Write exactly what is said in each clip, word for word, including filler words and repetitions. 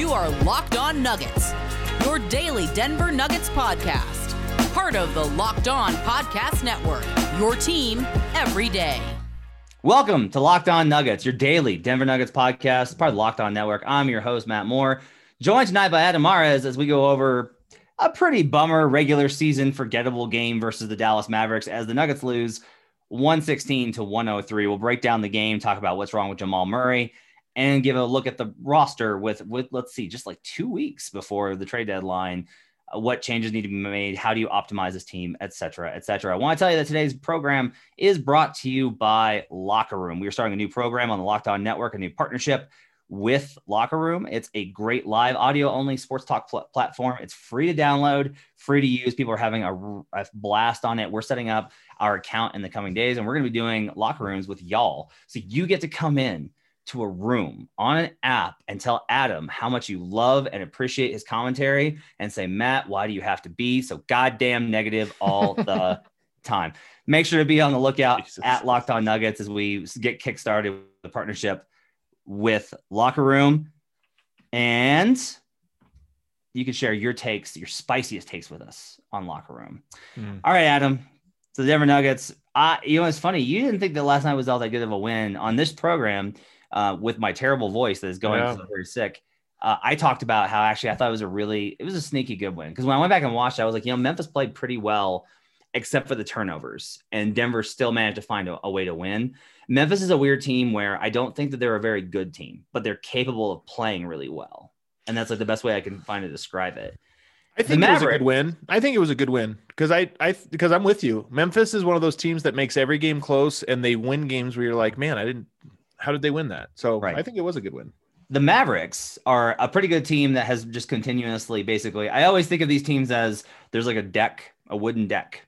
You are Locked On Nuggets, your daily Denver Nuggets podcast. Part of the Locked On Podcast Network, your team every day. Welcome to Locked On Nuggets, your daily Denver Nuggets podcast, part of the Locked On Network. I'm your host, Matt Moore, joined tonight by Adam Mares as we go over a pretty bummer regular season forgettable game versus the Dallas Mavericks as the Nuggets lose one sixteen to one oh three. We'll break down the game, talk about what's wrong with Jamal Murray, and give a look at the roster with, with let's see, just like two weeks before the trade deadline. What changes need to be made? How do you optimize this team, et cetera, et cetera? I want to tell you that today's program is brought to you by Locker Room. We are starting a new program on the Locked On Network, a new partnership with Locker Room. It's a great live audio-only sports talk pl- platform. It's free to download, free to use. People are having a, a blast on it. We're setting up our account in the coming days, and we're going to be doing Locker Rooms with y'all. So you get to come in to a room on an app and tell Adam how much you love and appreciate his commentary and say, Matt, why do you have to be so goddamn negative all the time? Make sure to be on the lookout Jesus. at Locked On Nuggets as we get kickstarted with the partnership with Locker Room. And you can share your takes, your spiciest takes with us on Locker Room. Mm. All right, Adam. So the Denver Nuggets, I, you know, it's funny. You didn't think that last night was all that good of a win on this program. Uh, with my terrible voice that is going yeah. so very sick, uh, I talked about how actually I thought it was a really, it was a sneaky good win. Because when I went back and watched it, I was like, you know, Memphis played pretty well, except for the turnovers. And Denver still managed to find a, a way to win. Memphis is a weird team where I don't think that they're a very good team, but they're capable of playing really well. And that's like the best way I can find to describe it. I think it was a good win. I think it was a good win because I, I, because I'm with you. Memphis is one of those teams that makes every game close and they win games where you're like, man, I didn't. How did they win that? So right. I think it was a good win. The Mavericks are a pretty good team that has just continuously, basically, I always think of these teams as there's like a deck, a wooden deck,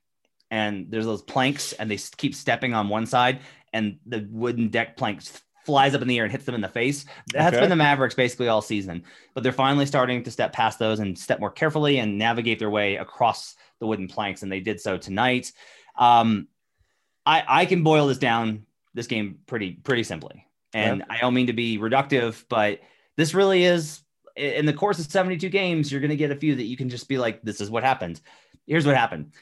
and there's those planks and they keep stepping on one side and the wooden deck plank flies up in the air and hits them in the face. That's okay. been the Mavericks basically all season, but they're finally starting to step past those and step more carefully and navigate their way across the wooden planks. And they did so tonight. Um, I, I can boil this down this game pretty, pretty simply. And yep. I don't mean to be reductive, but this really is in the course of seventy-two games, you're going to get a few that you can just be like, this is what happened. Here's what happened.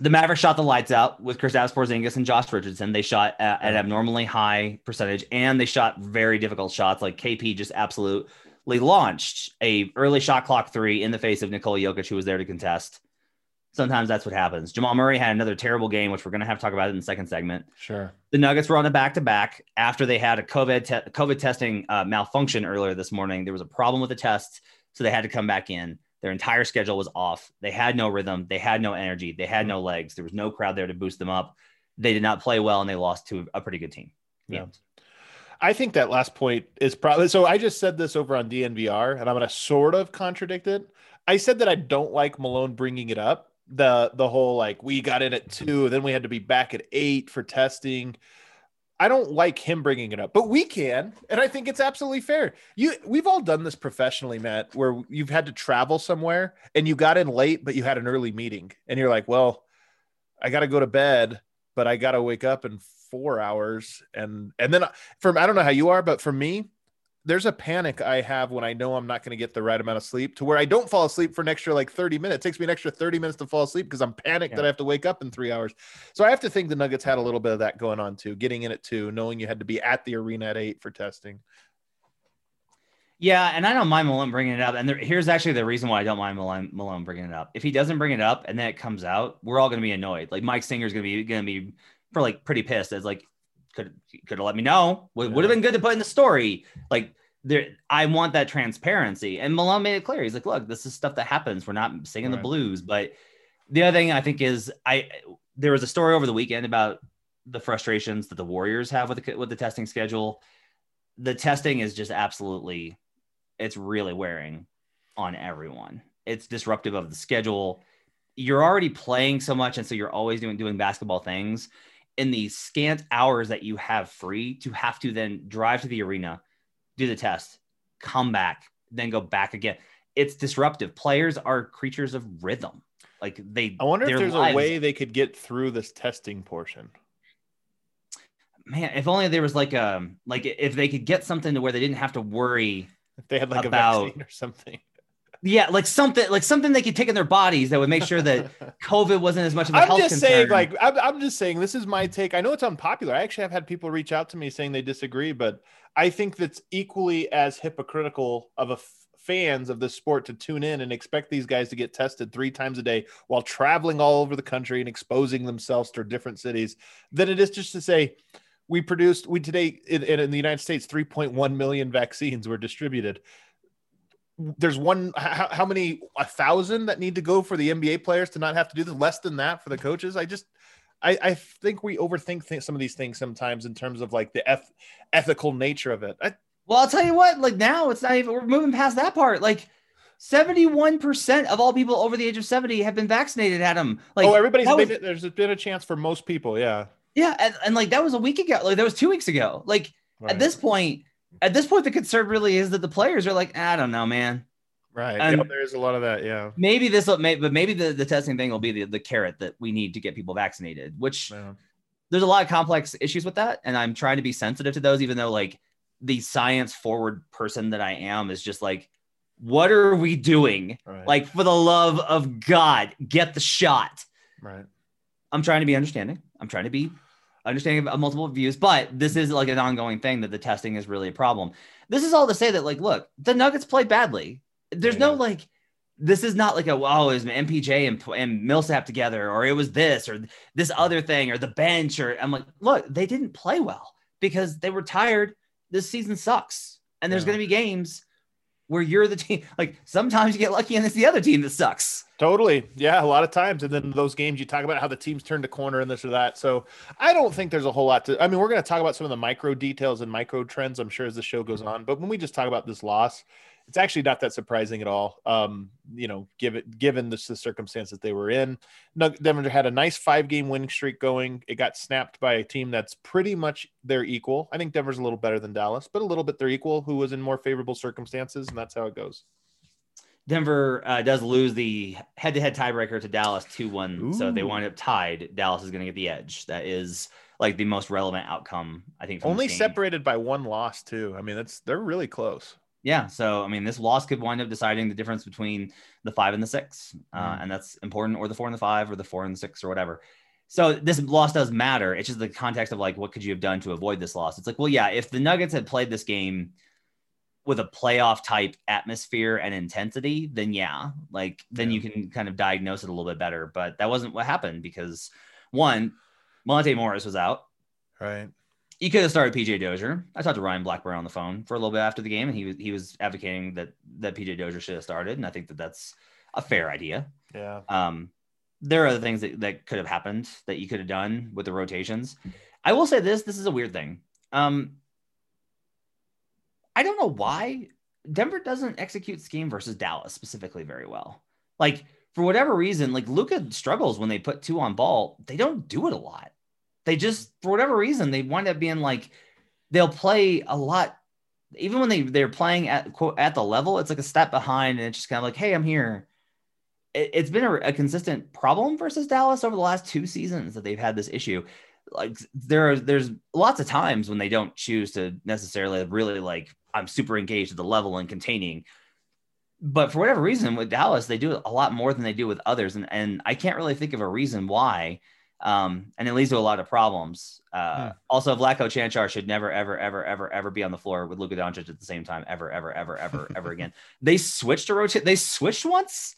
The Mavericks shot the lights out with Kristaps Porzingis and Josh Richardson. They shot at, at abnormally high percentage and they shot very difficult shots. Like K P just absolutely launched a early shot clock three in the face of Nikola Jokic, who was there to contest. Sometimes that's what happens. Jamal Murray had another terrible game, which we're going to have to talk about in the second segment. Sure. The Nuggets were on a back-to-back after they had a COVID te- COVID testing uh, malfunction earlier this morning. There was a problem with the test, so they had to come back in. Their entire schedule was off. They had no rhythm. They had no energy. They had no legs. There was no crowd there to boost them up. They did not play well, and they lost to a pretty good team. Yeah. yeah. I think that last point is probably – so I just said this over on D N V R, and I'm going to sort of contradict it. I said that I don't like Malone bringing it up. The the whole like we got in at two, then we had to be back at eight for testing. I don't like him bringing it up, but we can, and I think it's absolutely fair. You we've all done this professionally, Matt, where you've had to travel somewhere and you got in late, but you had an early meeting, and you're like, well, I got to go to bed, but I got to wake up in four hours, and and then from I don't know how you are, but for me, there's a panic I have when I know I'm not going to get the right amount of sleep to where I don't fall asleep for an extra like thirty minutes. It takes me an extra thirty minutes to fall asleep because I'm panicked yeah. that I have to wake up in three hours. So I have to think the Nuggets had a little bit of that going on too, getting in at two, knowing you had to be at the arena at eight for testing. Yeah, and I don't mind Malone bringing it up. And there, here's actually the reason why I don't mind Malone, Malone bringing it up. If he doesn't bring it up and then it comes out, we're all going to be annoyed. Like Mike Singer's going to be going to be for like pretty pissed as like, could could have let me know. Would, yeah. would have been good to put in the story. Like there, I want that transparency. And Malone made it clear. He's like, look, this is stuff that happens. We're not singing right. the blues. But the other thing I think is I there was a story over the weekend about the frustrations that the Warriors have with the, with the testing schedule. The testing is just absolutely, it's really wearing on everyone. It's disruptive of the schedule. You're already playing so much. And so you're always doing, doing basketball things. In the scant hours that you have free to have to then drive to the arena, do the test, come back, then go back again. It's disruptive. Players are creatures of rhythm. Like they, I wonder if there's lives. a way they could get through this testing portion. man, if only there was like a, like if they could get something to where they didn't have to worry. If they had like about, a vaccine or something. Yeah, like something, like something they could take in their bodies that would make sure that COVID wasn't as much of a I'm health just concern. Saying, like, I'm, I'm just saying, this is my take. I know it's unpopular. I actually have had people reach out to me saying they disagree, but I think that's equally as hypocritical of a f- fans of this sport to tune in and expect these guys to get tested three times a day while traveling all over the country and exposing themselves to different cities than it is just to say, we produced, we today in, in the United States, three point one million vaccines were distributed. There's one, how, how many, a thousand that need to go for the N B A players to not have to do this, less than that for the coaches. I just, I, I think we overthink th- some of these things sometimes in terms of like the eth- ethical nature of it. I, well, I'll tell you what, like now it's not even, we're moving past that part. Like seventy-one percent of all people over the age of seventy have been vaccinated, Adam. Like, oh, everybody's been, was, there's been a chance for most people. Yeah. Yeah. And, and like, that was a week ago. Like that was two weeks ago. Like right. at this point, at this point, the concern really is that the players are like, I don't know, man. Right. Um, yeah, there is a lot of that. Yeah. Maybe this will may, but maybe the, the testing thing will be the, the carrot that we need to get people vaccinated, which yeah. there's a lot of complex issues with that. And I'm trying to be sensitive to those, even though like, the science forward person that I am is just like, what are we doing? Right. Like for the love of God, get the shot. Right. I'm trying to be understanding. I'm trying to be understanding of multiple views, but this is like an ongoing thing that the testing is really a problem. This is all to say that like, look, the Nuggets play badly. There's yeah. no, like, this is not like a, wow, it was an M P J and, and Millsap together, or it was this, or this other thing, or the bench, or I'm like, look, they didn't play well because they were tired. This season sucks. And there's yeah. going to be games where you're the team. Like sometimes you get lucky and it's the other team that sucks. Totally. Yeah. A lot of times. And then those games you talk about how the teams turned a corner and this or that. So I don't think there's a whole lot to, I mean, we're going to talk about some of the micro details and micro trends, I'm sure, as the show goes on, but when we just talk about this loss, it's actually not that surprising at all. Um, you know, give it, given the, the circumstances they were in. Denver had a nice five game winning streak going. It got snapped by a team that's pretty much their equal. I think Denver's a little better than Dallas, but a little bit their equal, who was in more favorable circumstances. And that's how it goes. Denver uh, does lose the head to head tiebreaker to Dallas two one. Ooh. So if they wind up tied, Dallas is going to get the edge. That is like the most relevant outcome, I think. Only separated by one loss too. I mean, that's, they're really close. Yeah. So, I mean, this loss could wind up deciding the difference between the five and the six. Uh, and that's important, or the four and the five, or the four and the six, or whatever. So this loss does matter. It's just the context of like, what could you have done to avoid this loss? It's like, well, yeah, if the Nuggets had played this game with a playoff type atmosphere and intensity, then yeah, like then you can kind of diagnose it a little bit better. But that wasn't what happened because one, Monte Morris was out. Right. You could have started P J Dozier. I talked to Ryan Blackburn on the phone for a little bit after the game, and he was he was advocating that that P J Dozier should have started, and I think that that's a fair idea. Yeah. Um, there are other things that, that could have happened that you could have done with the rotations. I will say this: this is a weird thing. Um, I don't know why Denver doesn't execute scheme versus Dallas specifically very well. Like for whatever reason, like Luka struggles when they put two on ball. They don't do it a lot. They just, for whatever reason, they wind up being like, they'll play a lot. Even when they, they're playing at quote at the level, it's like a step behind and it's just kind of like, hey, I'm here. It, it's been a, a consistent problem versus Dallas over the last two seasons that they've had this issue. Like there are, there's lots of times when they don't choose to necessarily really like, I'm super engaged at the level and containing. But for whatever reason with Dallas, they do it a lot more than they do with others. And, and I can't really think of a reason why. Um, and it leads to a lot of problems. Uh, hmm. Also, Vlatko Čančar should never, ever, ever, ever, ever be on the floor with Luka Doncic at the same time, ever, ever, ever, ever, ever again. They switched a rotate. They switched once,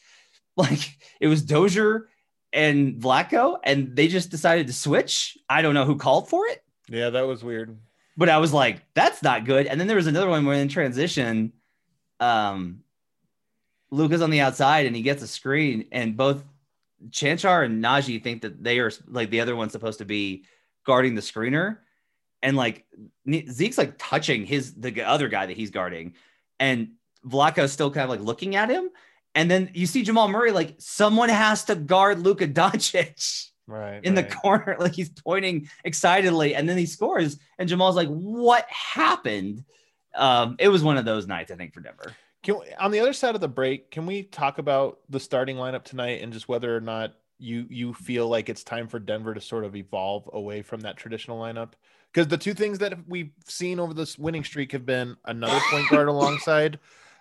like it was Dozier and Vlatko, and they just decided to switch. I don't know who called for it. Yeah, that was weird. But I was like, that's not good. And then there was another one where in transition, um, Luka's on the outside and he gets a screen, and both Čančar and Nnaji think that they are like the other one's supposed to be guarding the screener, and like Zeke's like touching his the other guy that he's guarding, and Vlatko's still kind of like looking at him, and then you see Jamal Murray like someone has to guard Luka Doncic right in right. the corner, like he's pointing excitedly, and then he scores, and Jamal's like, what happened? Um, it was one of those nights, I think, for Denver. Can we, on the other side of the break, can we talk about the starting lineup tonight and just whether or not you you feel like it's time for Denver to sort of evolve away from that traditional lineup? Because the two things that we've seen over this winning streak have been another point guard alongside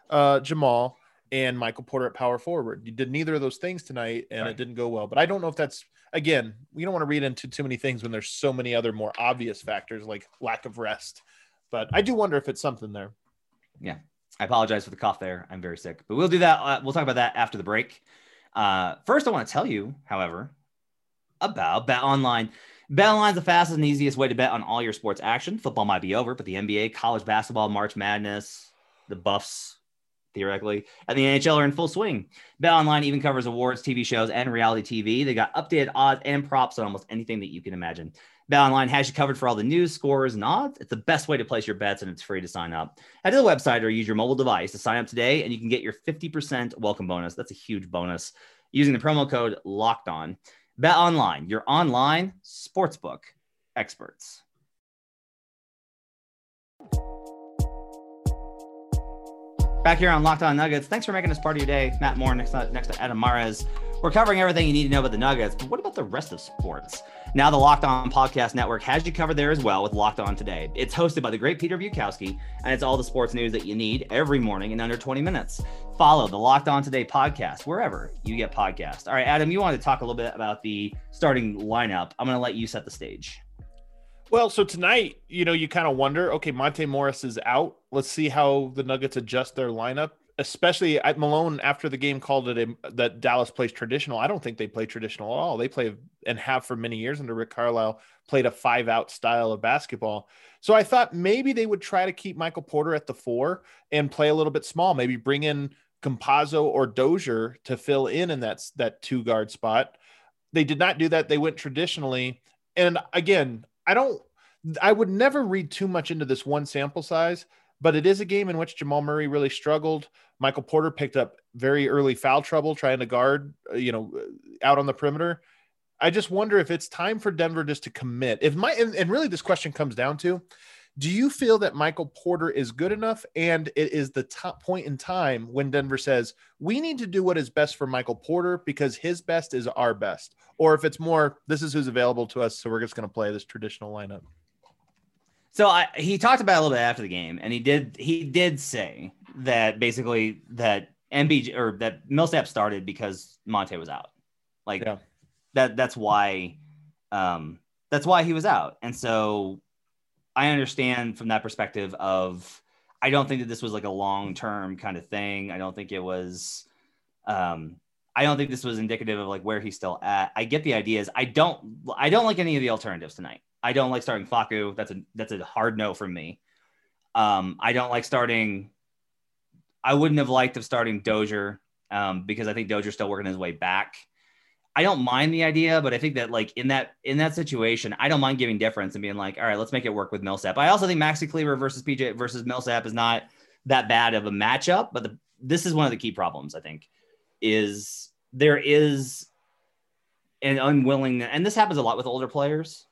uh, Jamal and Michael Porter at power forward. You did neither of those things tonight, and right. it didn't go well. But I don't know if that's – again, we don't want to read into too many things when there's so many other more obvious factors like lack of rest. But I do wonder if it's something there. Yeah. I apologize for the cough there. I'm very sick. But we'll do that. Uh, we'll talk about that after the break. Uh, first, I want to tell you, however, about BetOnline. BetOnline is the fastest and easiest way to bet on all your sports action. Football might be over, but the N B A, college basketball, March Madness, the Buffs, theoretically, and the N H L are in full swing. BetOnline even covers awards, T V shows, and reality T V. They got updated odds and props on almost anything that you can imagine. BetOnline has you covered for all the news, scores, and odds. It's the best way to place your bets, and it's free to sign up. Head to the website or use your mobile device to sign up today, and you can get your fifty percent welcome bonus. That's a huge bonus using the promo code LOCKEDON. BetOnline, your online sportsbook experts. Back here on Locked On Nuggets. Thanks for making us part of your day. Matt Moore next to, next to Adam Mares. We're covering everything you need to know about the Nuggets, but what about the rest of sports? Now the Locked On Podcast Network has you covered there as well with Locked On Today. It's hosted by the great Peter Bukowski, and it's all the sports news that you need every morning in under twenty minutes. Follow the Locked On Today podcast wherever you get podcasts. All right, Adam, you wanted to talk a little bit about the starting lineup. I'm going to let you set the stage. Well, so tonight, you know, you kind of wonder, okay, Monte Morris is out. Let's see how the Nuggets adjust their lineup. Especially at Malone after the game called it a, that Dallas plays traditional. I don't think they play traditional at all. They play and have for many years under Rick Carlisle played a five out style of basketball. So I thought maybe they would try to keep Michael Porter at the four and play a little bit small, maybe bring in Campazzo or Dozier to fill in, in that, that two guard spot. They did not do that. They went traditionally. And again, I don't, I would never read too much into this one sample size, but it is a game in which Jamal Murray really struggled. Michael Porter picked up very early foul trouble trying to guard, you know, out on the perimeter. I just wonder if it's time for Denver just to commit. If my and, and really this question comes down to, do you feel that Michael Porter is good enough and it is the top point in time when Denver says, we need to do what is best for Michael Porter because his best is our best? Or if it's more, this is who's available to us, so we're just going to play this traditional lineup. So I, he talked about it a little bit after the game, and he did he did say that basically that M B J or that Millsap started because Monte was out, like yeah. that that's why um, that's why he was out, and so I understand from that perspective of I don't think that this was like a long term kind of thing. I don't think it was. Um, I don't think this was indicative of like where he's still at. I get the ideas. I don't I don't like any of the alternatives tonight. I don't like starting Facu. That's a that's a hard no from me. Um, I don't like starting. I wouldn't have liked of starting Dozier um, because I think Dozier's still working his way back. I don't mind the idea, but I think that like in that in that situation, I don't mind giving difference and being like, all right, let's make it work with Millsap. I also think Maxi Kleber versus P J versus Millsap is not that bad of a matchup, but the, this is one of the key problems I think is there is an unwillingness, and this happens a lot with older players.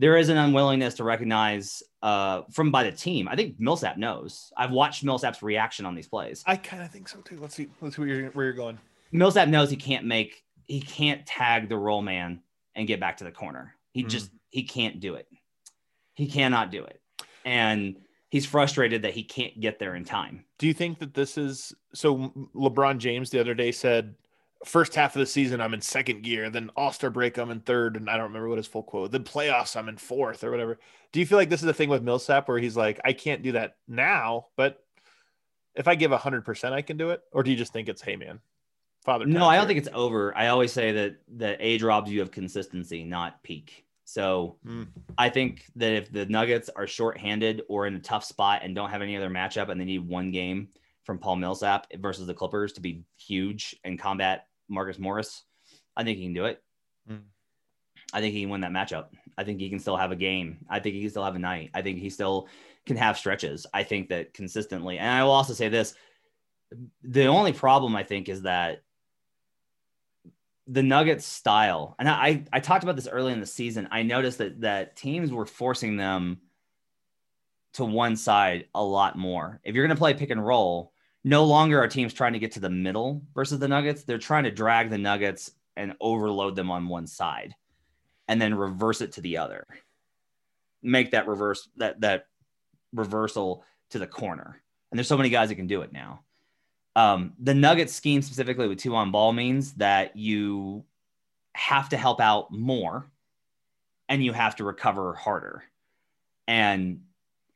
There is an unwillingness to recognize uh, from by the team. I think Millsap knows. I've watched Millsap's reaction on these plays. I kind of think so too. Let's see. Let's see where you're, where you're going. Millsap knows he can't make, he can't tag the roll man and get back to the corner. He mm. just, he can't do it. He cannot do it. And he's frustrated that he can't get there in time. Do you think that this is, so LeBron James the other day said, first half of the season, I'm in second gear. Then All-Star break, I'm in third. And I don't remember what his full quote. Then playoffs, I'm in fourth or whatever. Do you feel like this is the thing with Millsap where he's like, I can't do that now, but if I give one hundred percent, I can do it? Or do you just think it's, hey, man, father? No, I don't here. think it's over. I always say that, that age robs you of consistency, not peak. So mm. I think that if the Nuggets are shorthanded or in a tough spot and don't have any other matchup and they need one game from Paul Millsap versus the Clippers to be huge and combat Marcus Morris, I think he can do it. Mm. I think he can win that matchup. I think he can still have a game. I think he can still have a night. I think he still can have stretches. I think that consistently, and I will also say this, the only problem I think is that the Nuggets style, and I, I talked about this early in the season. I noticed that, that teams were forcing them to one side a lot more. If you're going to play pick and roll, no longer are teams trying to get to the middle versus the Nuggets. They're trying to drag the Nuggets and overload them on one side and then reverse it to the other. make that reverse, that, that reversal to the corner. And there's so many guys that can do it now. Um, the Nuggets scheme specifically with two on ball means that you have to help out more and you have to recover harder. And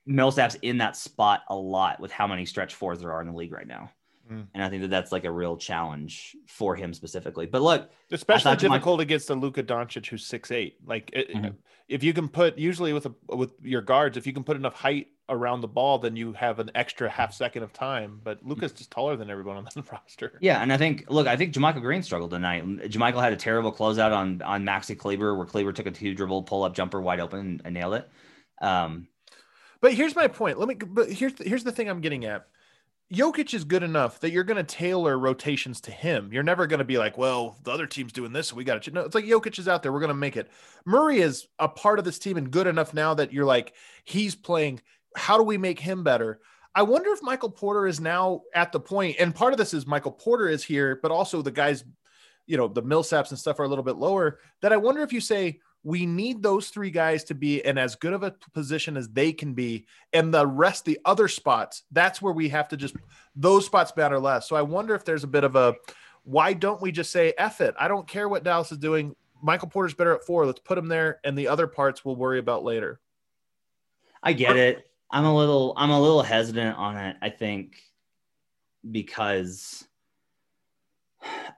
Millsap's in that spot a lot with how many stretch fours there are in the league right now. Mm. And I think that that's like a real challenge for him specifically. But look, especially difficult my... against the Luka Doncic, who's six eight. Like it, mm-hmm. if you can put, usually with a, with your guards, if you can put enough height around the ball, then you have an extra half second of time. But Luka's just taller than everyone on the roster. Yeah, and I think, look, I think JaMychal Green struggled tonight. JaMychal had a terrible closeout on on Maxi Kleber, where Kleber took a two dribble pull up jumper wide open and nailed it. Um, but here's my point. Let me. But here's here's the thing I'm getting at. Jokic is good enough that you're going to tailor rotations to him. You're never going to be like, well, the other team's doing this, so we got to. No, it's like Jokic is out there. We're going to make it. Murray is a part of this team and good enough now that you're like, he's playing. How do we make him better? I wonder if Michael Porter is now at the point, and part of this is Michael Porter is here, but also the guys, you know, the Millsaps and stuff are a little bit lower, that I wonder if you say, we need those three guys to be in as good of a position as they can be. And the rest, the other spots, that's where we have to just, those spots matter less. So I wonder if there's a bit of a, why don't we just say, F it. I don't care what Dallas is doing. Michael Porter's better at four. Let's put him there. And the other parts we'll worry about later. I get it. I'm a little, I'm a little hesitant on it, I think, because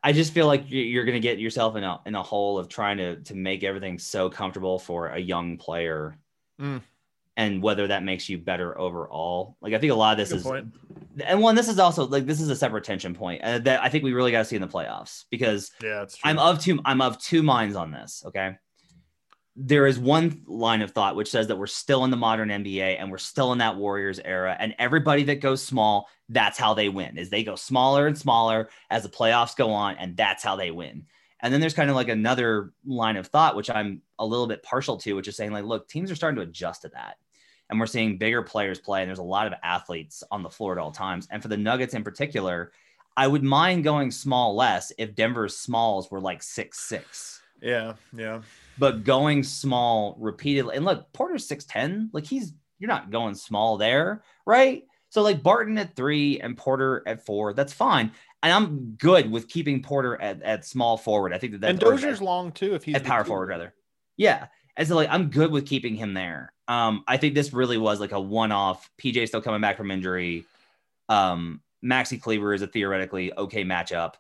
I just feel like you're going to get yourself in a in a hole of trying to to make everything so comfortable for a young player, mm. and whether that makes you better overall. Like I think a lot of this Good is, point. and one, this is also like this is a separate tension point uh, that I think we really got to see in the playoffs, because yeah, that's true. I'm of two, I'm of two minds on this. Okay. There is one line of thought which says that we're still in the modern N B A and we're still in that Warriors era, and everybody that goes small, that's how they win, is they go smaller and smaller as the playoffs go on, and that's how they win. And then there's kind of like another line of thought, which I'm a little bit partial to, which is saying like, look, teams are starting to adjust to that. And we're seeing bigger players play, and there's a lot of athletes on the floor at all times. And for the Nuggets in particular, I would mind going small less if Denver's smalls were like six six. Yeah, yeah. But going small repeatedly, and look, Porter's six ten. Like he's, you're not going small there, right? So like Barton at three and Porter at four, that's fine. And I'm good with keeping Porter at, at small forward. I think that that's and Dozier's long too, if he's at power forward rather. Yeah, and so like I'm good with keeping him there. Um, I think this really was like a one-off. P J still coming back from injury. Um, Maxi Kleber is a theoretically okay matchup.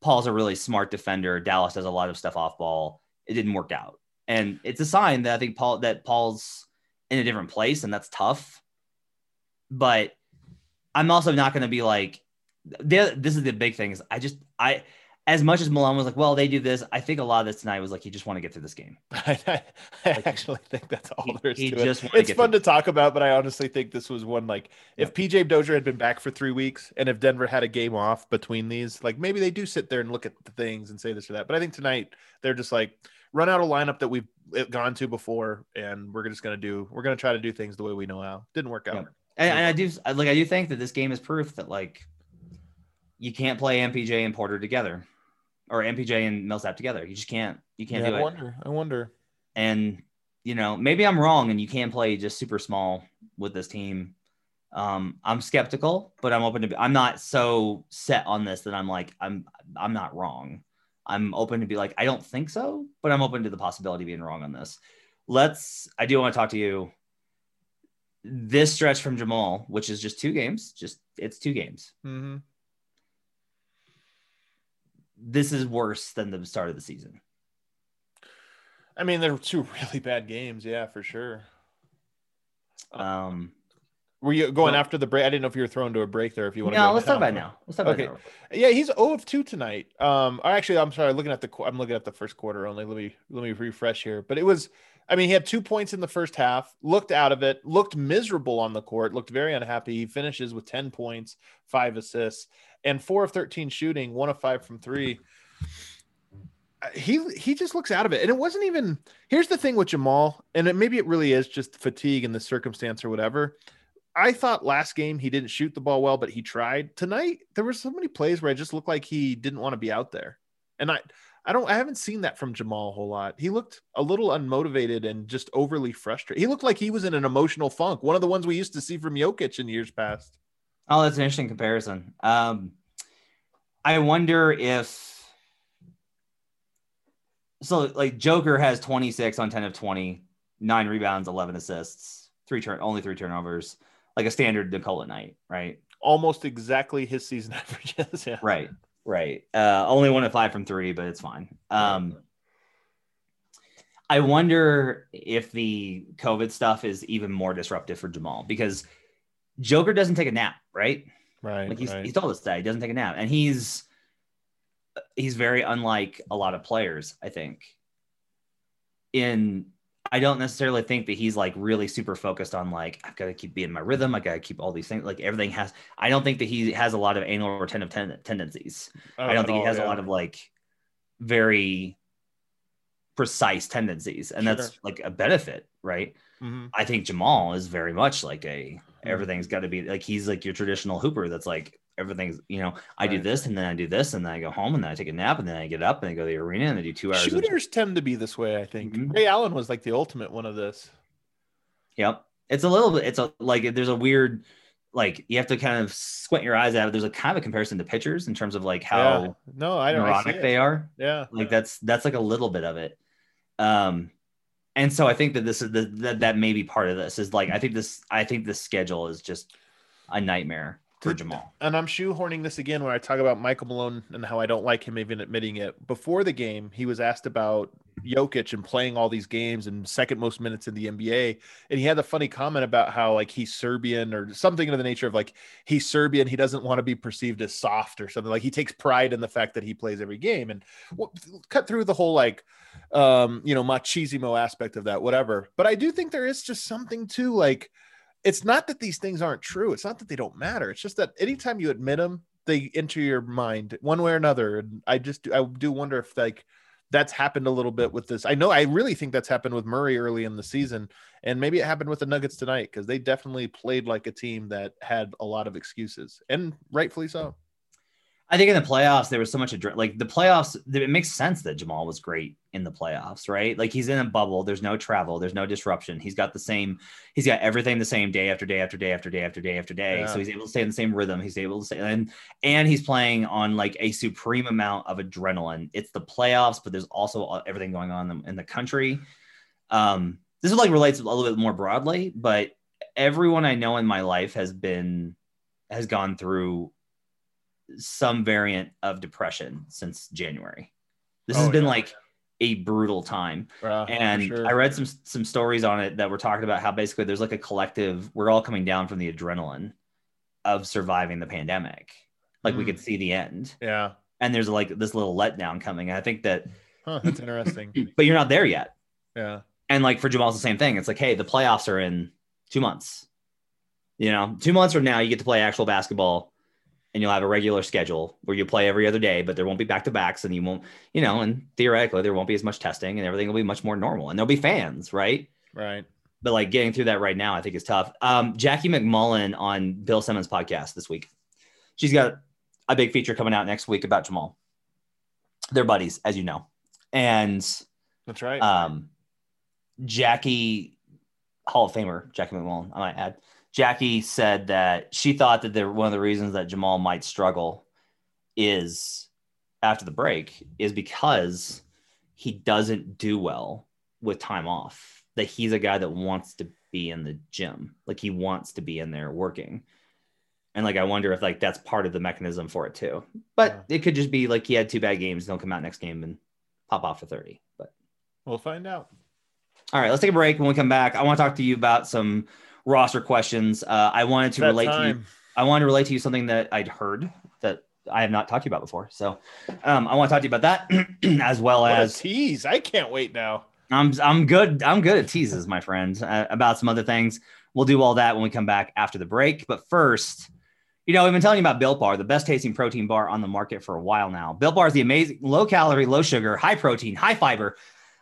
Paul's a really smart defender. Dallas does a lot of stuff off ball. It didn't work out. And it's a sign that I think Paul, that Paul's in a different place, and that's tough. But I'm also not going to be like, this is the big thing is I just, I, as much as Malone was like, well, they do this. I think a lot of this tonight was like, he just want to get through this game. I, I, I like, actually think that's all he, there is to just it. It's to fun to talk about, but I honestly think this was one, like yeah. if P J Dozier had been back for three weeks and if Denver had a game off between these, like maybe they do sit there and look at the things and say this or that. But I think tonight they're just like, run out a lineup that we've gone to before. And we're just going to do, we're going to try to do things the way we know how. Didn't work out. Yeah. And, and I do, like, I do think that this game is proof that like, you can't play M P J and Porter together. Or M P J and Millsap together. You just can't. You can't yeah, do it. I wonder. I wonder. And you know, maybe I'm wrong, and you can play just super small with this team. Um, I'm skeptical, but I'm open to. Be, I'm not so set on this that I'm like I'm. I'm not wrong. I'm open to be like I don't think so, but I'm open to the possibility of being wrong on this. Let's. I do want to talk to you. This stretch from Jamal, which is just two games. Just it's two games. Mm-hmm. This is worse than the start of the season. I mean, there were two really bad games. Yeah, for sure. Um, were you going well, after the break? I didn't know if you were thrown to a break there. If you want no, to, no, let's now. talk about it now. Let's talk okay. about it now. Yeah, he's zero of two tonight. Um, actually, I'm sorry. Looking at the, I'm looking at the first quarter only. Let me let me refresh here. But it was, I mean, he had two points in the first half. Looked out of it. Looked miserable on the court. Looked very unhappy. He finishes with ten points, five assists. And four of thirteen shooting, one of five from three. He he just looks out of it. And it wasn't even – here's the thing with Jamal, and it, maybe it really is just fatigue and the circumstance or whatever. I thought last game he didn't shoot the ball well, but he tried. Tonight, there were so many plays where I just looked like he didn't want to be out there. And I, I don't, I haven't seen that from Jamal a whole lot. He looked a little unmotivated and just overly frustrated. He looked like he was in an emotional funk. One of the ones we used to see from Jokic in years past. Oh, that's an interesting comparison. Um, I wonder if, so like Joker has twenty-six on ten of twenty, nine rebounds, eleven assists, three turn, only three turnovers, like a standard Nikola night, right? Almost exactly his season averages. Yeah. Right. Right. Uh, only one of five from three, but it's fine. Um, I wonder if the COVID stuff is even more disruptive for Jamal, because Joker doesn't take a nap, right? Right. Like he's, right. He's told us that he doesn't take a nap, and he's, he's very unlike a lot of players. I think in, I don't necessarily think that he's like really super focused on like, I've got to keep being my rhythm. I got to keep all these things. Like everything has, I don't think that he has a lot of anal retentive ten- tendencies. Oh, I don't think all, he has yeah. a lot of like very precise tendencies. And sure. that's like a benefit, right? Mm-hmm. I think Jamal is very much like a, everything's got to be like, he's like your traditional hooper. That's like, everything's, you know, I right. do this and then I do this and then I go home and then I take a nap and then I get up and I go to the arena and I do two hours. Shooters of- tend to be this way, I think. Mm-hmm. Ray Allen was like the ultimate one of this. Yep. It's a little bit, it's a, like, there's a weird, like you have to kind of squint your eyes at it. There's a kind of a comparison to pitchers in terms of like how yeah. no, I don't neurotic they are. Yeah. Like yeah. that's, that's like a little bit of it. Um, And so I think that this is the, that, that may be part of this is like, I think this, I think this schedule is just a nightmare. For Jamal. And I'm shoehorning this again when I talk about Michael Malone and how I don't like him even admitting it. Before the game, he was asked about Jokic and playing all these games and second most minutes in the N B A. And he had a funny comment about how like he's Serbian or something of the nature of like he's Serbian. He doesn't want to be perceived as soft or something, like he takes pride in the fact that he plays every game. And well, cut through the whole like, um, you know, machismo aspect of that, whatever. But I do think there is just something to like, it's not that these things aren't true. It's not that they don't matter. It's just that anytime you admit them, they enter your mind one way or another. And I just, I do wonder if like that's happened a little bit with this. I know, I really think that's happened with Murray early in the season, and maybe it happened with the Nuggets tonight, because they definitely played like a team that had a lot of excuses, and rightfully so. I think in the playoffs, there was so much adre- like the playoffs. It makes sense that Jamal was great in the playoffs, right? Like he's in a bubble. There's no travel. There's no disruption. He's got the same, he's got everything the same day after day after day after day after day after day. Yeah. So he's able to stay in the same rhythm. He's able to stay and, and he's playing on like a supreme amount of adrenaline. It's the playoffs, but there's also everything going on in the country. Um, this is like relates a little bit more broadly, but everyone I know in my life has been, has gone through some variant of depression since January. This oh, has been yeah, like yeah. a brutal time. Uh, and sure. I read some, some stories on it that were talking about how basically there's like a collective, we're all coming down from the adrenaline of surviving the pandemic. Like mm. we could see the end. Yeah. And there's like this little letdown coming. And I think that huh, that's interesting, but you're not there yet. Yeah. And like for Jamal's the same thing. It's like, hey, the playoffs are in two months, you know, two months from now you get to play actual basketball. And you'll have a regular schedule where you play every other day, but there won't be back-to-backs, and you won't, you know, and theoretically there won't be as much testing, and everything will be much more normal, and there'll be fans. Right. Right. But like getting through that right now, I think is tough. Um, Jackie McMullen on Bill Simmons' podcast this week, she's got a big feature coming out next week about Jamal. They're buddies, as you know. And that's right. Um, Jackie, Hall of Famer, Jackie McMullen, I might add. Jackie said that she thought that there, one of the reasons that Jamal might struggle is after the break is because he doesn't do well with time off, that he's a guy that wants to be in the gym. Like he wants to be in there working. And like, I wonder if like, that's part of the mechanism for it too, but yeah. it could just be like, he had two bad games. They'll come out next game and pop off for thirty, but we'll find out. All right, let's take a break. When we come back, I want to talk to you about some roster questions. Uh, I wanted to that relate time. to you. I wanted to relate to you something that I'd heard that I have not talked to you about before. So um, I want to talk to you about that as well what as a tease. I can't wait now. I'm I'm good. I'm good at teases, my friend, uh, about some other things. We'll do all that when we come back after the break. But first, you know, we've been telling you about Built Bar, the best tasting protein bar on the market for a while now. Built Bar is the amazing low calorie, low sugar, high protein, high fiber,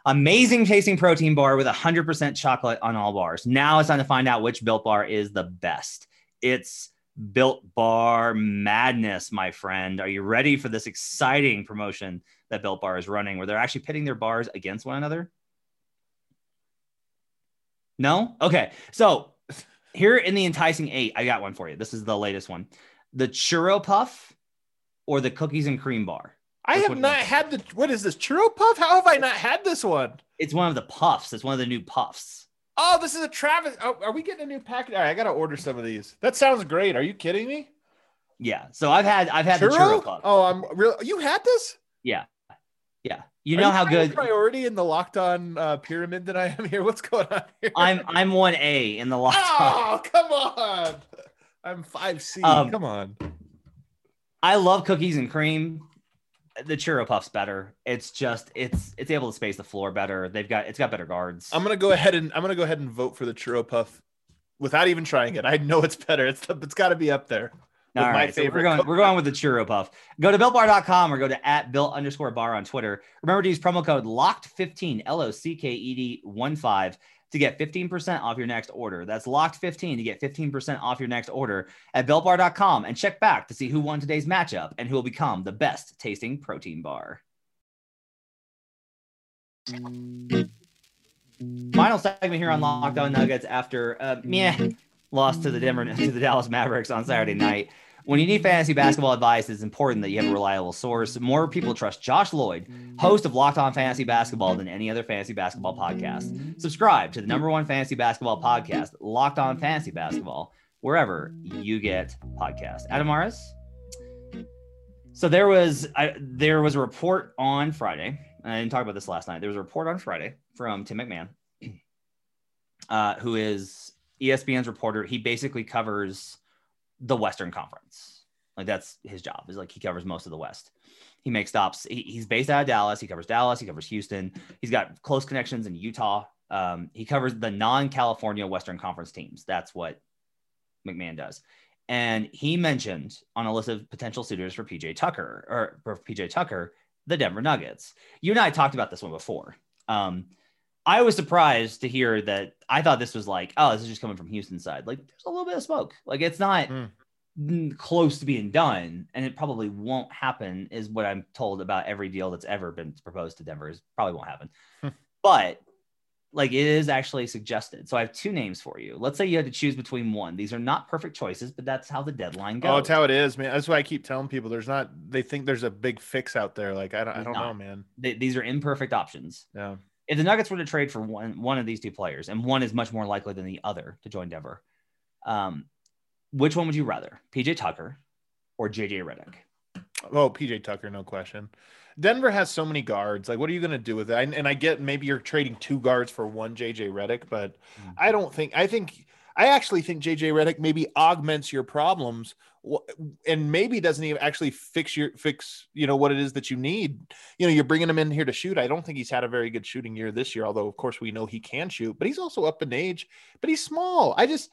amazing tasting protein bar with one hundred percent chocolate on all bars. Now it's time to find out which Built Bar is the best. It's Built Bar madness, my friend. Are you ready for this exciting promotion that Built Bar is running, where they're actually pitting their bars against one another? No? Okay. So here in the enticing eight, I got one for you. This is the latest one. The Churro Puff or the Cookies and Cream Bar? That's I have not had the, what is this, Churro Puff? How have I not had this one? It's one of the puffs. It's one of the new puffs. Oh, this is a Travis. Oh, are we getting a new package? All right, I got to order some of these. That sounds great. Are you kidding me? Yeah. So I've had, I've had Churro? the Churro Puff. Oh, I'm real. You had this? Yeah. Yeah. You know how good priority in the Locked On uh, pyramid that I am here. What's going on here? I'm I'm one A in the Locked On. Oh, come on. I'm five C. Um, come on. I love Cookies and Cream. The Churro Puff's better. It's just it's it's able to space the floor better. They've got it's got better guards. I'm gonna go ahead and I'm gonna go ahead and vote for the Churro Puff without even trying it. I know it's better. It's it's got to be up there. All right, so we're going, we're going with the Churro Puff. Go to built bar dot com or go to at built underscore bar on Twitter. Remember to use promo code locked fifteen, L O C K E D one five, to get fifteen percent off your next order. That's locked fifteen to get fifteen percent off your next order at built bar dot com, and check back to see who won today's matchup and who will become the best tasting protein bar. Final segment here on Locked On Nuggets after uh, meh, loss to the Denver to the Dallas Mavericks on Saturday night. When you need fantasy basketball advice, it's important that you have a reliable source. More people trust Josh Lloyd, host of Locked On Fantasy Basketball, than any other fantasy basketball podcast. Subscribe to the number one fantasy basketball podcast, Locked On Fantasy Basketball, wherever you get podcasts. Adam Mares. So there was I, there was a report on Friday, and I didn't talk about this last night. There was a report on Friday from Tim McMahon, uh, who is E S P N's reporter. He basically covers the Western Conference. Like, that's his job, is like he covers most of the West. He makes stops. He, he's based out of Dallas. He covers Dallas. He covers Houston. He's got close connections in Utah. Um, he covers the non-California Western Conference teams. That's what McMahon does. And he mentioned on a list of potential suitors for P J Tucker or for P J Tucker, the Denver Nuggets. You and I talked about this one before. Um, I was surprised to hear that. I thought this was like, oh, this is just coming from Houston's side. Like, there's a little bit of smoke. Like, it's not mm. close to being done, and it probably won't happen, is what I'm told about every deal that's ever been proposed to Denver. Is probably won't happen. But, like, it is actually suggested. So I have two names for you. Let's say you had to choose between one. These are not perfect choices, but that's how the deadline goes. Oh, it's how it is, man. That's why I keep telling people there's not – they think there's a big fix out there. Like, I don't, I don't know, man. They, these are imperfect options. Yeah. If the Nuggets were to trade for one one of these two players, and one is much more likely than the other to join Denver, um, which one would you rather, P J Tucker or J J Redick? Oh, P J Tucker, no question. Denver has so many guards. Like, what are you going to do with that? And, and I get maybe you're trading two guards for one J J Redick, but mm-hmm. I don't think – I think – I actually think J J Redick maybe augments your problems and maybe doesn't even actually fix your fix, you know, what it is that you need. You know, you're bringing him in here to shoot. I don't think he's had a very good shooting year this year, although of course we know he can shoot, but he's also up in age, but he's small. I just,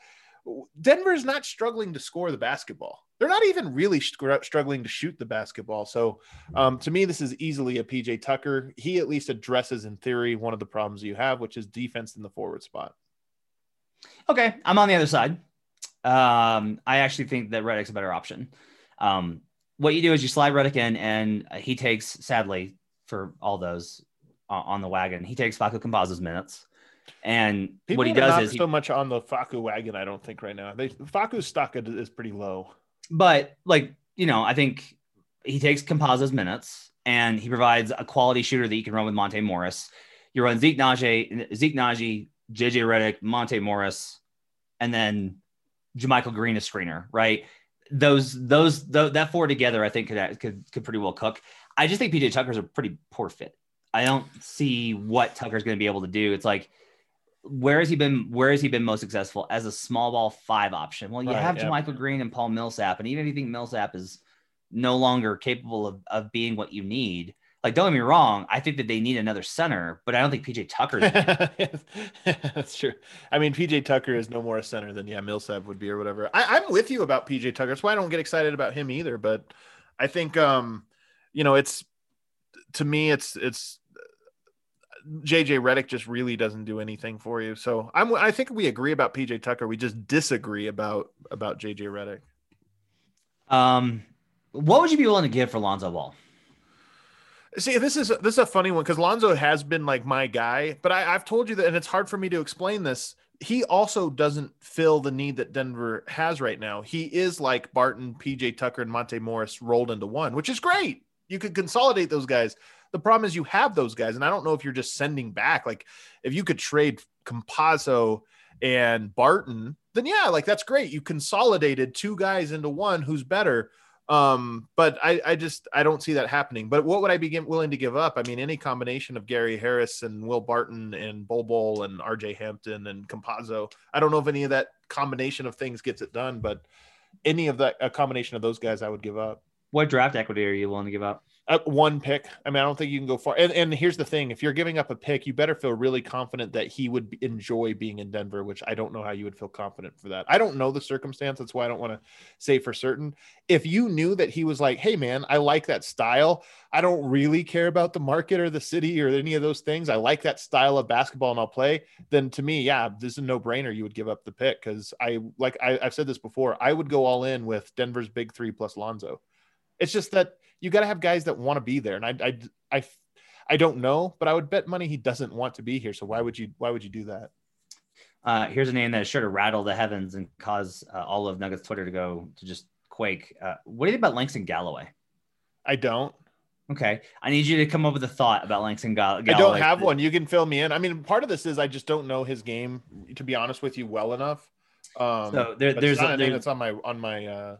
Denver's not struggling to score the basketball. They're not even really struggling to shoot the basketball. So um, to me, this is easily a P J Tucker. He at least addresses in theory one of the problems you have, which is defense in the forward spot. Okay. I'm on the other side. Um, I actually think that Redick's a better option. Um, what you do is you slide Redick in, and he takes, sadly, for all those uh, on the wagon, he takes Facu Campazzo's minutes. And people what he does not is so he, much on the Facu wagon. I don't think right now they Facu's stock is pretty low. But like you know, I think he takes Campazzo's minutes, and he provides a quality shooter that you can run with Monte Morris. You run Zeke Nnaji, Zeke Nnaji, J J Redick, Monte Morris, and then JaMychal Green, a screener, right? Those, those, the, that four together, I think could, could, could pretty well cook. I just think P J Tucker's a pretty poor fit. I don't see what Tucker's going to be able to do. It's like, where has he been? Where has he been most successful as a small ball five option? Well, you right, have yeah. JaMychal Green and Paul Millsap, and even if you think Millsap is no longer capable of, of being what you need, like, don't get me wrong, I think that they need another center, but I don't think P J Tucker does. That's true. I mean, P J Tucker is no more a center than, yeah, Millsap would be or whatever. I, I'm with you about P J Tucker. That's why I don't get excited about him either. But I think, um, you know, it's – to me, it's it's J J Redick just really doesn't do anything for you. So I'm, I think we agree about P J Tucker. We just disagree about about J J Redick. Um, what would you be willing to give for Lonzo Ball? See, this is this is a funny one because Lonzo has been like my guy, but I, I've told you that, and it's hard for me to explain this. He also doesn't fill the need that Denver has right now. He is like Barton, P J Tucker, and Monte Morris rolled into one, which is great. You could consolidate those guys. The problem is you have those guys, and I don't know if you're just sending back. Like if you could trade Campazzo and Barton, then yeah, like that's great. You consolidated two guys into one who's better. Um, but I, I just, I don't see that happening. But what would I be willing to give up? I mean, any combination of Gary Harris and Will Barton and Bol Bol and R J Hampton and Campazzo. I don't know if any of that combination of things gets it done, but any of that, a combination of those guys, I would give up. What draft equity are you willing to give up? Uh, one pick. I mean, I don't think you can go far. And, and here's the thing. If you're giving up a pick, you better feel really confident that he would enjoy being in Denver, which I don't know how you would feel confident for that. I don't know the circumstance. That's why I don't want to say for certain. If you knew that he was like, hey man, I like that style. I don't really care about the market or the city or any of those things. I like that style of basketball and I'll play. Then to me, yeah, this is a no brainer. You would give up the pick. Cause I, like I, I've said this before, I would go all in with Denver's big three plus Lonzo. It's just that you got to have guys that want to be there. And I, I, I, I don't know, but I would bet money he doesn't want to be here. So why would you, why would you do that? Uh, here's a name that is sure to rattle the heavens and cause uh, all of Nuggets Twitter to go to just quake. Uh, what do you think about Langston Galloway? I don't. Okay. I need you to come up with a thought about Langston Gall- Galloway. I don't have one. You can fill me in. I mean, part of this is I just don't know his game, to be honest with you, well enough. Um, so there, there's a name that's on my, on my, uh,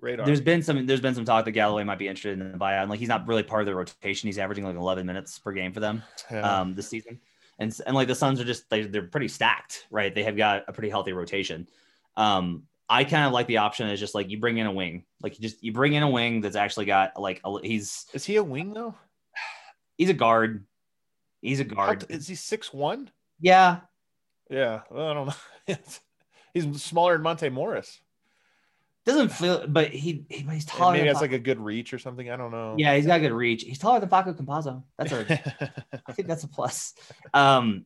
radar. There's been some, there's been some talk that Galloway might be interested in the buyout. And like, he's not really part of the rotation. He's averaging like eleven minutes per game for them yeah. um, this season. And, and like the Suns are just, they, they're pretty stacked, right? They have got a pretty healthy rotation. Um, I kind of like the option is just like, you bring in a wing, like you just, you bring in a wing that's actually got like, a, he's, is he a wing though? He's a guard. He's a guard. How, is he six one? Yeah. Yeah. Well, I don't know. He's smaller than Monte Morris. Doesn't feel, but he, he he's taller. Maybe that's like a good reach or something. I don't know. Yeah, he's got good reach. He's taller than Facu Campazzo. That's a, I think that's a plus. Um,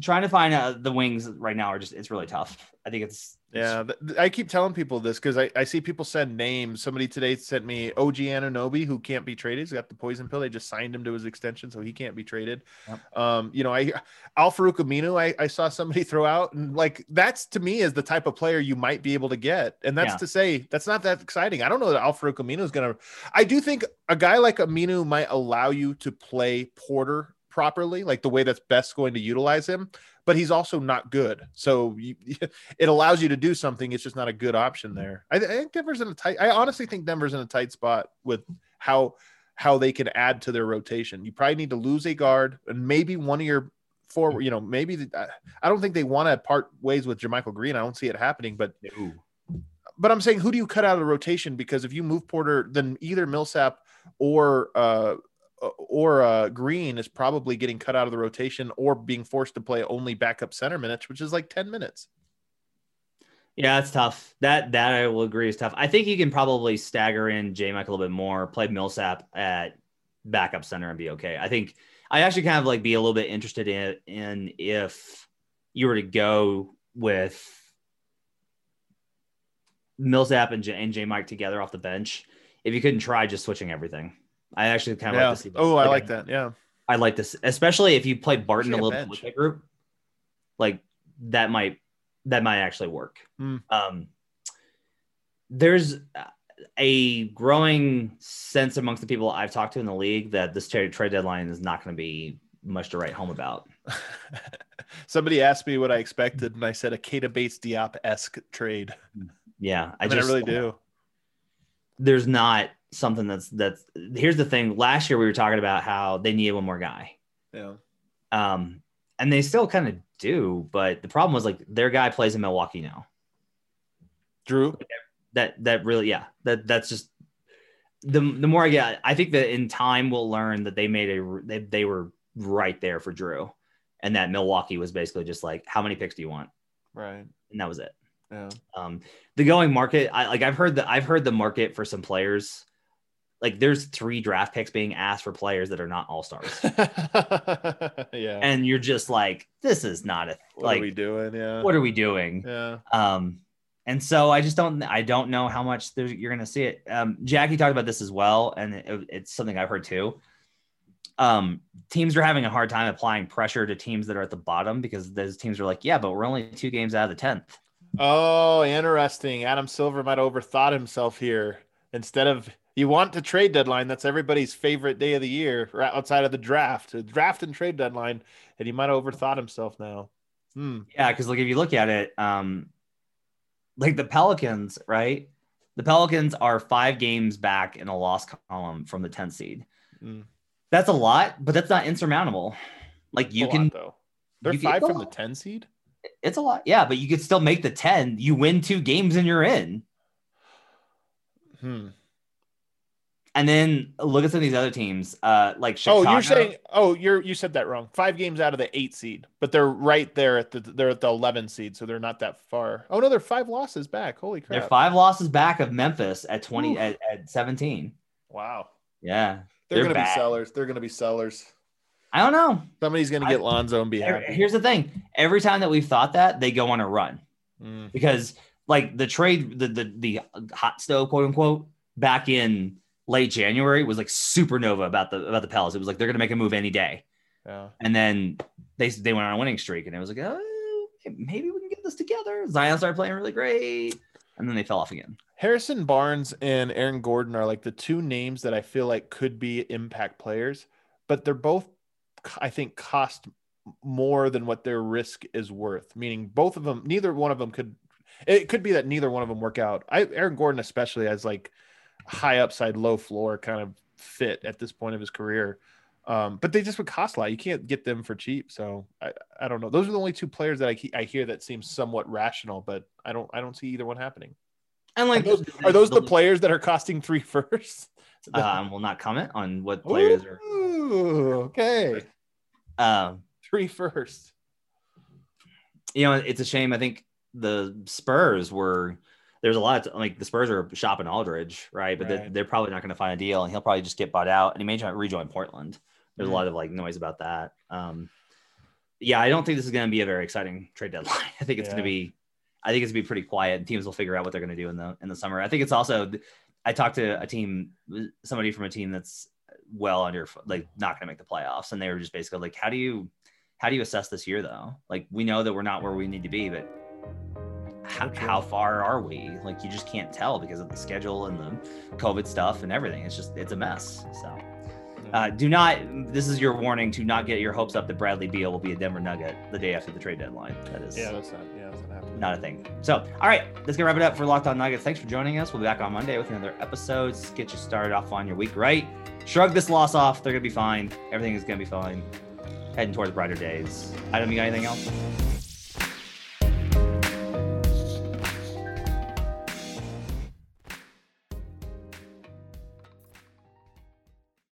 trying to find uh, the wings right now are just, it's really tough. I think it's. Yeah, it's, I keep telling people this because I, I see people send names. Somebody today sent me O G Anunoby, who can't be traded. He's got the poison pill. They just signed him to his extension, so he can't be traded. Yep. Um, you know, I Al-Faruq Aminu, I, I saw somebody throw out, and like that's to me is the type of player you might be able to get. And that's yeah. to say that's not that exciting. I don't know that Al-Faruq Aminu is going to. I do think a guy like Aminu might allow you to play Porter properly, like the way that's best going to utilize him, but he's also not good. So you, it allows you to do something. It's just not a good option there. I, I think Denver's in a tight, I honestly think Denver's in a tight spot with how, how they can add to their rotation. You probably need to lose a guard and maybe one of your forward, you know, maybe the, I don't think they want to part ways with JaMychal Green. I don't see it happening, but, no. but I'm saying, who do you cut out of the rotation? Because if you move Porter, then either Millsap or, uh, or uh, Green is probably getting cut out of the rotation or being forced to play only backup center minutes, which is like ten minutes. Yeah, it's tough. That that I will agree is tough. I think you can probably stagger in JaMychal a little bit more, play Millsap at backup center and be okay. I think I actually kind of like be a little bit interested in, in if you were to go with Millsap and, J, and JaMychal together off the bench, if you couldn't try just switching everything. I actually kind of yeah. like to see. Oh, I like I, that. Yeah. I like this, especially if you play Barton a little bit with that group, like that might, that might actually work. Mm. Um, there's a growing sense amongst the people I've talked to in the league that this trade deadline is not going to be much to write home about. Somebody asked me what I expected. And I said, a Keita Bates-Diop-esque trade. Yeah. I, I mean, just I really do. There's not, something that's that's here's the thing. Last year we were talking about how they needed one more guy. Yeah. Um, and they still kind of do, but the problem was like their guy plays in Milwaukee now. Drew. That that really, yeah. That that's just the the more I get, I think that in time we'll learn that they made a they, they were right there for Drew. And that Milwaukee was basically just like, how many picks do you want? Right. And that was it. Yeah. Um, the going market, I like I've heard that I've heard the market for some players. Like there's three draft picks being asked for players that are not all-stars. yeah. And you're just like, this is not a, what like, what are we doing? Yeah. What are we doing? Yeah. Um, And so I just don't, I don't know how much you're going to see it. Um, Jackie talked about this as well. And it, it's something I've heard too. Um, teams are having a hard time applying pressure to teams that are at the bottom because those teams are like, yeah, but we're only two games out of the tenth. Oh, interesting. Adam Silver might have overthought himself here. Instead of, you want the trade deadline. That's everybody's favorite day of the year, right outside of the draft, draft and trade deadline. And he might have overthought himself now. Hmm. Yeah. Cause like, if you look at it, um, like the Pelicans, right? The Pelicans are five games back in a loss column from the tenth seed. Mm. That's a lot, but that's not insurmountable. Like you a can, lot, though. They're you five can, from the ten seed. It's a lot, yeah, but you could still make the ten. You win two games and you're in. Hmm. And then look at some of these other teams, uh, like Chicago. Oh, you're saying? Oh, you're you said that wrong. Five games out of the eight seed, but they're right there at the they're at the eleven seed, so they're not that far. Oh no, they're five losses back. Holy crap! They're five losses back of Memphis at twenty at, at seventeen. Wow. Yeah, they're, they're gonna bad. be sellers. They're gonna be sellers. I don't know. Somebody's gonna get I, Lonzo and be happy. Here's the thing: every time that we've thought that, they go on a run mm. because, like, the trade, the the the hot stove, quote unquote, back in late January was like supernova about the about the Pels. It was like they're gonna make a move any day, yeah. And then they they went on a winning streak, and it was like, oh, maybe we can get this together. Zion started playing really great, and then they fell off again. Harrison Barnes and Aaron Gordon are like the two names that I feel like could be impact players, but they're both, I think, cost more than what their risk is worth. Meaning, both of them, neither one of them could. It could be that neither one of them work out. I, Aaron Gordon, especially, has like high upside, low floor kind of fit at this point of his career. Um, but they just would cost a lot. You can't get them for cheap. So I, I don't know. Those are the only two players that I, I hear that seem somewhat rational, but I don't, I don't see either one happening. And like, are those, are those the players that are costing three first? Um, we'll not comment on what players are. Ooh, okay. Um, three first. You know, it's a shame. I think the Spurs were, there's a lot of, like, the Spurs are shopping Aldridge, right? But right. They're, they're probably not going to find a deal, and he'll probably just get bought out, and he may try to rejoin Portland. There's mm-hmm. a lot of like noise about that. Um, yeah, I don't think this is going to be a very exciting trade deadline. I think it's yeah. going to be, I think it's going to be pretty quiet, and teams will figure out what they're going to do in the in the summer. I think it's also, I talked to a team, somebody from a team that's well under, like, not going to make the playoffs, and they were just basically like, how do you, how do you assess this year though? Like, we know that we're not where we need to be, but how, how far are we? Like, you just can't tell because of the schedule and the COVID stuff and everything. It's just, it's a mess. So uh, do not, this is your warning to not get your hopes up that Bradley Beal will be a Denver Nugget the day after the trade deadline. That is yeah, that's not, yeah, that's not happening. Not a thing. So, all right, that's gonna wrap it up for Locked On Nuggets. Thanks for joining us. We'll be back on Monday with another episode. Let's get you started off on your week, right? Shrug this loss off. They're gonna be fine. Everything is gonna be fine. Heading towards brighter days. Adam, you got anything else?